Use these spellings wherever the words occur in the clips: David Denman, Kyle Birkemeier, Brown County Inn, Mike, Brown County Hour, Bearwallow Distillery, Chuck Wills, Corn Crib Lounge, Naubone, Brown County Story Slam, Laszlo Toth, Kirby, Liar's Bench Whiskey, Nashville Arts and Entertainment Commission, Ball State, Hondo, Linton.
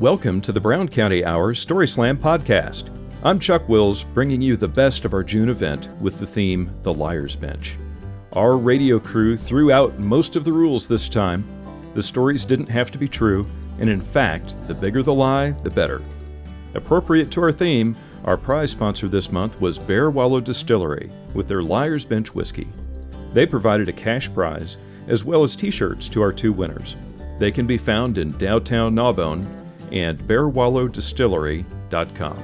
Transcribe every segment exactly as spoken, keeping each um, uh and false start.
Welcome to the Brown County Hour Story Slam podcast. I'm Chuck Wills, bringing you the best of our June event with the theme, The Liar's Bench. Our radio crew threw out most of the rules this time. The stories didn't have to be true, and in fact, the bigger the lie, the better. Appropriate to our theme, our prize sponsor this month was Bearwallow Distillery with their Liar's Bench Whiskey. They provided a cash prize as well as t-shirts to our two winners. They can be found in downtown Naubone and bearwallow distillery dot com.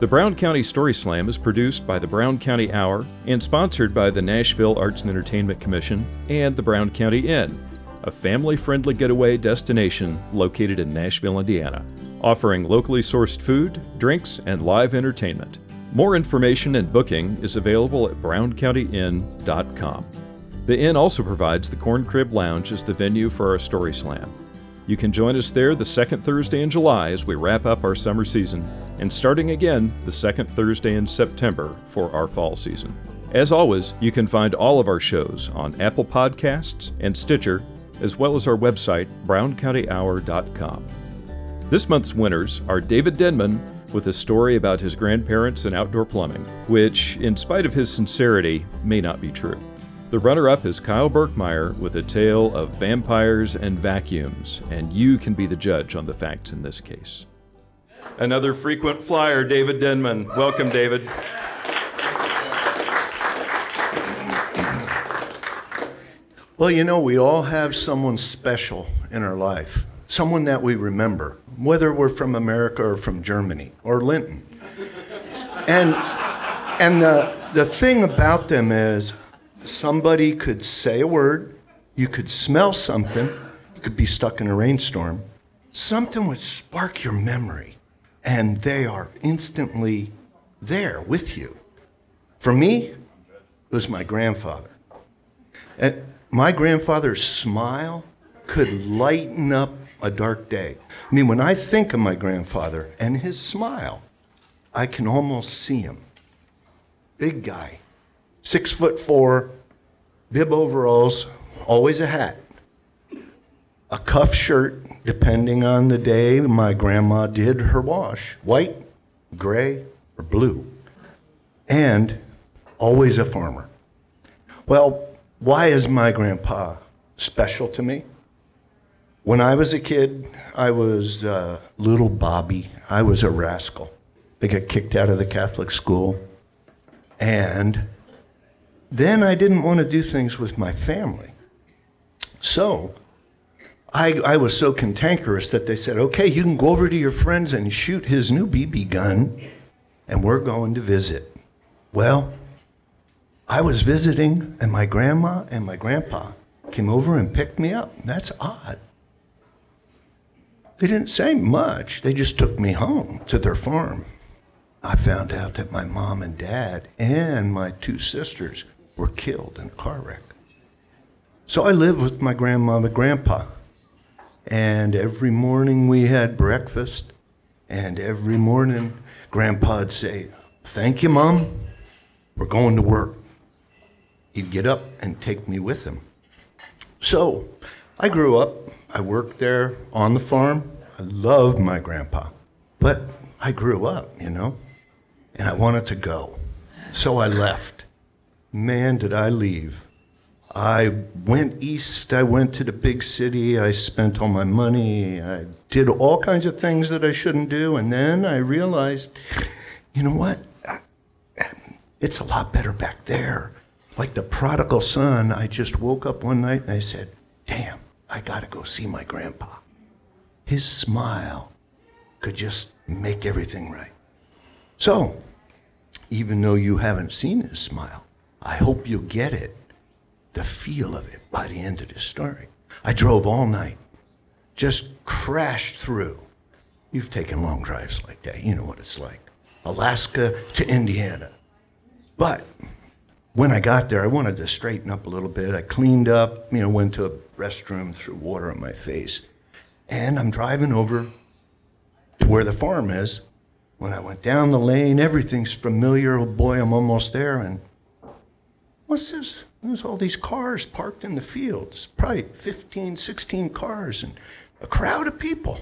The Brown County Story Slam is produced by the Brown County Hour and sponsored by the Nashville Arts and Entertainment Commission and the Brown County Inn, a family-friendly getaway destination located in Nashville, Indiana, offering locally sourced food, drinks, and live entertainment. More information and booking is available at brown county inn dot com. The Inn also provides the Corn Crib Lounge as the venue for our Story Slam. You can join us there the second Thursday in July as we wrap up our summer season, and starting again the second Thursday in September for our fall season. As always, you can find all of our shows on Apple Podcasts and Stitcher, as well as our website, brown county hour dot com. This month's winners are David Denman with a story about his grandparents and outdoor plumbing, which, in spite of his sincerity, may not be true. The runner-up is Kyle Birkemeier with a tale of vampires and vacuums, and you can be the judge on the facts in this case. Another frequent flyer, David Denman. Welcome, David. Well, you know, we all have someone special in our life, someone that we remember, whether we're from America or from Germany or Linton. And, and the, the thing about them is, somebody could say a word, you could smell something, you could be stuck in a rainstorm. Something would spark your memory, and they are instantly there with you. For me, it was my grandfather. And my grandfather's smile could lighten up a dark day. I mean, when I think of my grandfather and his smile, I can almost see him. Big guy. Six foot four, bib overalls, always a hat, a cuff shirt, depending on the day my grandma did her wash, white, gray, or blue, and always a farmer. Well, why is my grandpa special to me? When I was a kid, I was uh, little Bobby. I was a rascal. I got kicked out of the Catholic school, and then I didn't want to do things with my family. So I, I was so cantankerous that they said, okay, you can go over to your friends and shoot his new B B gun, and we're going to visit. Well, I was visiting, and my grandma and my grandpa came over and picked me up. That's odd. They didn't say much. They just took me home to their farm. I found out that my mom and dad and my two sisters were killed in a car wreck. So I lived with my grandma and grandpa. And every morning we had breakfast. And every morning grandpa'd say, thank you, Mom. We're going to work. He'd get up and take me with him. So I grew up. I worked there on the farm. I loved my grandpa. But I grew up, you know, and I wanted to go. So I left. Man, did I leave. I went east. I went to the big city. I spent all my money. I did all kinds of things that I shouldn't do. And then I realized, you know what? It's a lot better back there. Like the prodigal son, I just woke up one night and I said, damn, I got to go see my grandpa. His smile could just make everything right. So, even though you haven't seen his smile, I hope you'll get it, the feel of it, by the end of this story. I drove all night, just crashed through. You've taken long drives like that, you know what it's like. Alaska to Indiana. But when I got there, I wanted to straighten up a little bit. I cleaned up, you know, went to a restroom, threw water on my face. And I'm driving over to where the farm is. When I went down the lane, everything's familiar. Oh boy, I'm almost there. And what's this? There's all these cars parked in the fields, probably fifteen, sixteen cars and a crowd of people.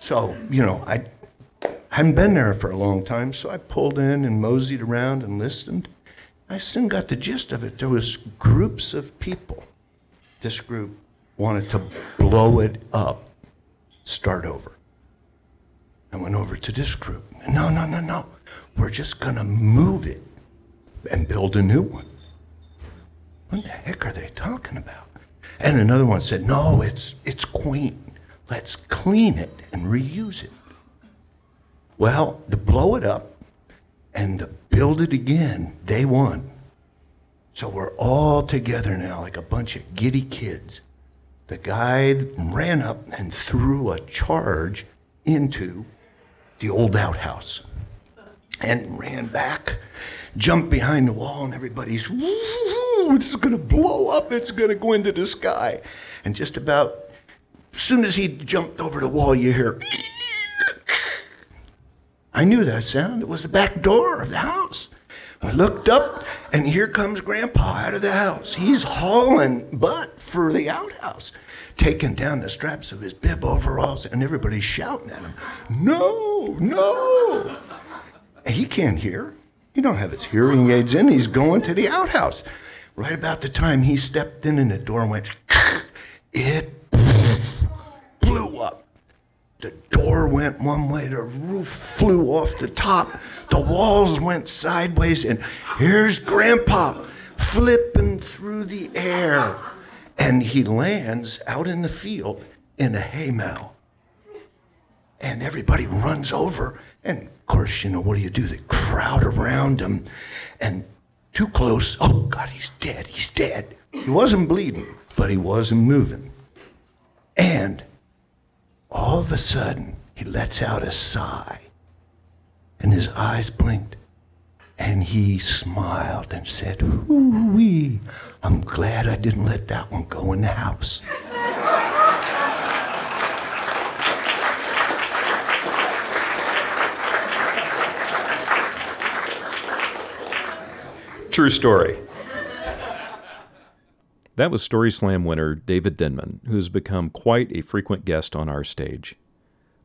So, you know, I, I hadn't been there for a long time, so I pulled in and moseyed around and listened. I soon got the gist of it. There was groups of people. This group wanted to blow it up, start over. I went over to this group. No, no, no, no. We're just going to move it and build a new one. What the heck are they talking about? And another one said, no, it's it's quaint. Let's clean it and reuse it. Well, the blow it up and the build it again, they won. So we're all together now like a bunch of giddy kids. The guy ran up and threw a charge into the old outhouse and ran back, jumped behind the wall, and everybody's, woo, it's going to blow up, it's going to go into the sky. And just about as soon as he jumped over the wall, you hear, I knew that sound. It was the back door of the house. I looked up, and here comes Grandpa out of the house. He's hauling butt for the outhouse, taking down the straps of his bib overalls, and everybody's shouting at him, no, no. He can't hear. He don't have his hearing aids in. He's going to the outhouse. Right about the time he stepped in and the door went, it blew up. The door went one way, the roof flew off the top, the walls went sideways, and here's Grandpa flipping through the air. And he lands out in the field in a hay mow. And everybody runs over. And of course, you know, what do you do? They crowd around him. And too close, oh God, he's dead, he's dead. He wasn't bleeding, but he wasn't moving. And all of a sudden, he lets out a sigh. And his eyes blinked. And he smiled and said, hoo-wee, I'm glad I didn't let that one go in the house. True story. That was Story Slam winner David Denman, who has become quite a frequent guest on our stage.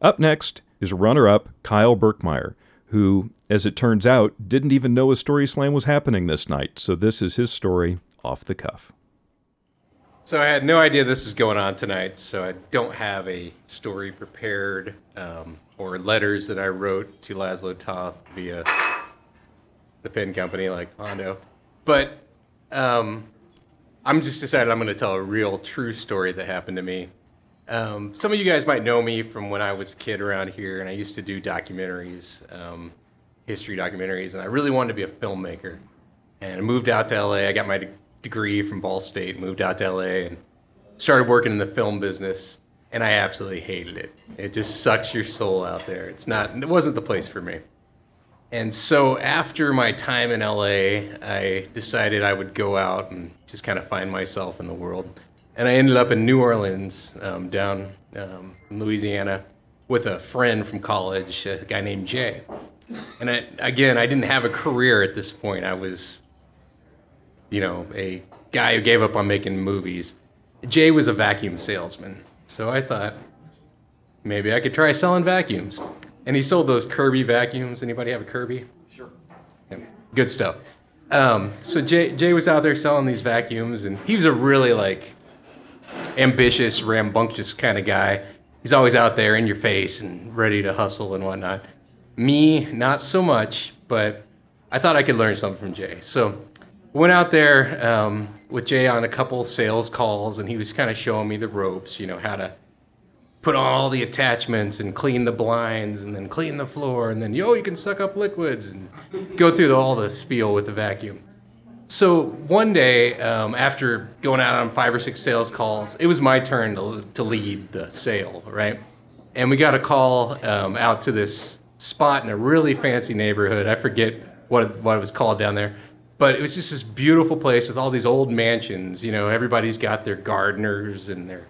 Up next is runner-up Kyle Birkemeier, who, as it turns out, didn't even know a Story Slam was happening this night, so this is his story off the cuff. So I had no idea this was going on tonight, so I don't have a story prepared um, or letters that I wrote to Laszlo Toth via the pen company like Hondo, but um, I'm just decided I'm going to tell a real true story that happened to me. Um, some of you guys might know me from when I was a kid around here, and I used to do documentaries, um, history documentaries, and I really wanted to be a filmmaker. And I moved out to L A. I got my de- degree from Ball State, moved out to L A, and started working in the film business, and I absolutely hated it. It just sucks your soul out there. It's not. It wasn't the place for me. And so after my time in L A, I decided I would go out and just kind of find myself in the world. And I ended up in New Orleans, um, down um, in Louisiana, with a friend from college, a guy named Jay. And I, again, I didn't have a career at this point. I was, you know, a guy who gave up on making movies. Jay was a vacuum salesman. So I thought, maybe I could try selling vacuums. And he sold those Kirby vacuums. Anybody have a Kirby? Sure. Yeah, good stuff. Um, so Jay, Jay was out there selling these vacuums, and he was a really like ambitious, rambunctious kind of guy. He's always out there in your face and ready to hustle and whatnot. Me, not so much, but I thought I could learn something from Jay. So I went out there um, with Jay on a couple sales calls, and he was kind of showing me the ropes, you know, how to put on all the attachments and clean the blinds and then clean the floor and then, yo, you can suck up liquids and go through the, all the spiel with the vacuum. So one day, um, after going out on five or six sales calls, it was my turn to, to lead the sale, right? And we got a call um, out to this spot in a really fancy neighborhood. I forget what, what it was called down there, but it was just this beautiful place with all these old mansions. You know, everybody's got their gardeners and their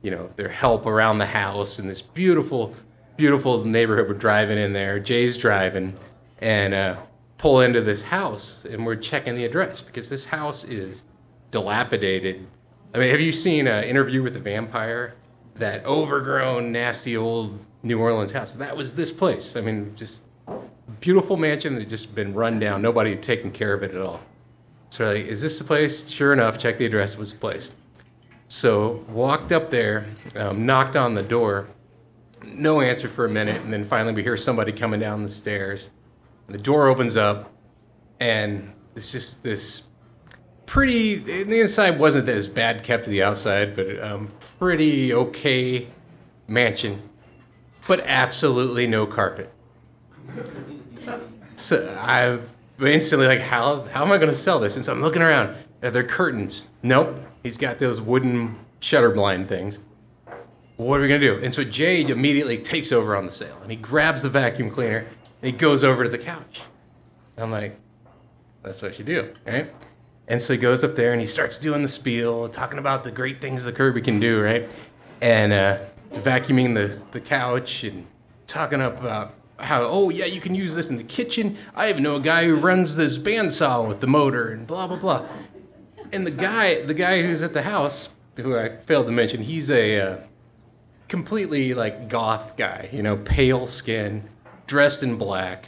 you know, their help around the house, and this beautiful, beautiful neighborhood. We're driving in there, Jay's driving, and uh, pull into this house, and we're checking the address, because this house is dilapidated. I mean, have you seen an Interview with a Vampire? That overgrown, nasty old New Orleans house. That was this place. I mean, just beautiful mansion that had just been run down. Nobody had taken care of it at all. So like, is this the place? Sure enough, check the address, it was the place. So walked up there, um, knocked on the door, no answer for a minute, and then finally we hear somebody coming down the stairs. The door opens up, and it's just this pretty, the inside wasn't as bad kept to the outside, but um, pretty okay mansion, but absolutely no carpet. So I instantly like, how how am I going to sell this? And so I'm looking around. Are there curtains? Nope. He's got those wooden shutter blind things. What are we going to do? And so Jay immediately takes over on the sale, and he grabs the vacuum cleaner, and he goes over to the couch. And I'm like, that's what you do, right? And so he goes up there, and he starts doing the spiel, talking about the great things the Kirby can do, right? And uh, vacuuming the, the couch and talking up about how, oh, yeah, you can use this in the kitchen. I even know a guy who runs this bandsaw with the motor and blah, blah, blah. And the guy the guy who's at the house, who I failed to mention, he's a uh, completely, like, goth guy, you know, pale skin, dressed in black.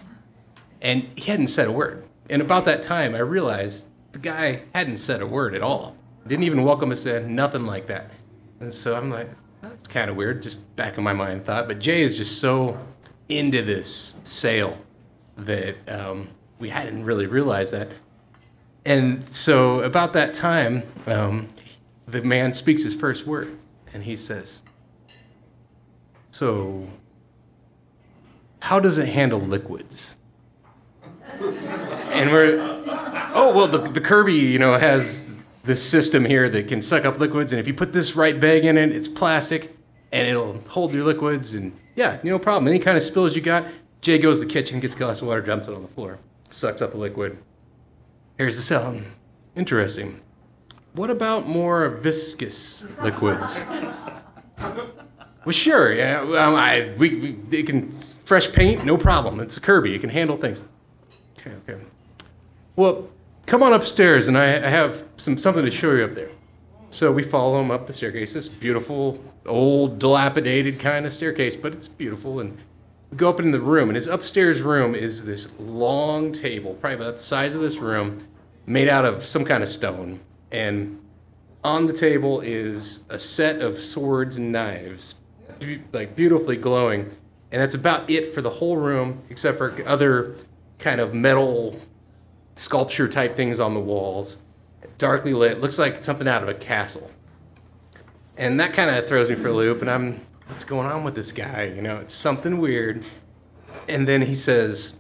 And he hadn't said a word. And about that time, I realized the guy hadn't said a word at all. Didn't even welcome us in, nothing like that. And so I'm like, that's kind of weird, just back in my mind thought. But Jay is just so into this sale that um, we hadn't really realized that. And so about that time, um, the man speaks his first word, and he says, so how does it handle liquids? And we're, oh, well, the, the Kirby, you know, has this system here that can suck up liquids, and if you put this right bag in it, it's plastic, and it'll hold your liquids, and yeah, no problem. Any kind of spills you got, Jay goes to the kitchen, gets a glass of water, dumps it on the floor, sucks up the liquid. Here's the sound. Interesting. What about more viscous liquids? Well, sure. Yeah, um, I we, we it can fresh paint, no problem. It's a Kirby. It can handle things. Okay, okay. Well, come on upstairs, and I, I have some something to show you up there. So we follow him up the staircase. This beautiful, old, dilapidated kind of staircase, but it's beautiful. And we go up into the room, and his upstairs room is this long table, probably about the size of this room, made out of some kind of stone, and on the table is a set of swords and knives, be- like beautifully glowing, and that's about it for the whole room, except for other kind of metal sculpture type things on the walls, darkly lit, looks like something out of a castle. And that kind of throws me for a loop, and I'm, what's going on with this guy? You know, it's something weird. And then he says,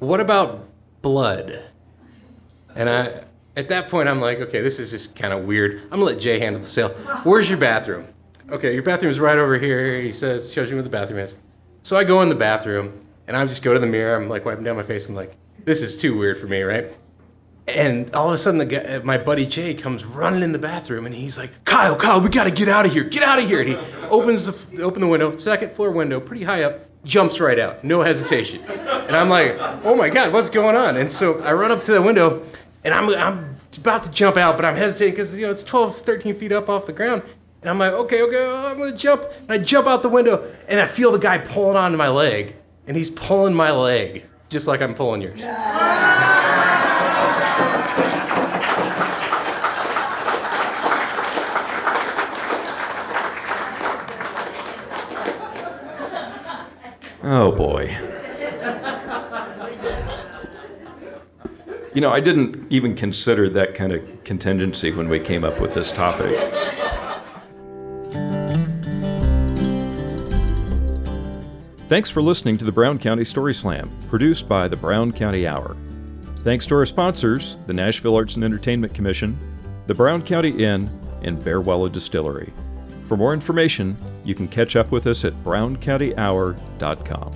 what about blood? And I, at that point, I'm like, okay, this is just kind of weird. I'm gonna let Jay handle the sale. Where's your bathroom? Okay, your bathroom is right over here. He says, shows me where the bathroom is. So I go in the bathroom, and I just go to the mirror. I'm like wiping down my face. I'm like, this is too weird for me, right? And all of a sudden, the guy, my buddy Jay comes running in the bathroom, and he's like, Kyle, Kyle, we gotta get out of here, get out of here. And he opens the open the window, second floor window, pretty high up, jumps right out, no hesitation. And I'm like, oh my God, what's going on? And so I run up to the window, and I'm I'm about to jump out, but I'm hesitating because, you know, it's twelve, thirteen feet up off the ground. And I'm like, okay, okay, I'm gonna jump. And I jump out the window, and I feel the guy pulling onto my leg, and he's pulling my leg, just like I'm pulling yours. Oh, boy. You know, I didn't even consider that kind of contingency when we came up with this topic. Thanks for listening to the Brown County Story Slam, produced by the Brown County Hour. Thanks to our sponsors, the Nashville Arts and Entertainment Commission, the Brown County Inn, and Bearwallow Distillery. For more information, you can catch up with us at brown county hour dot com.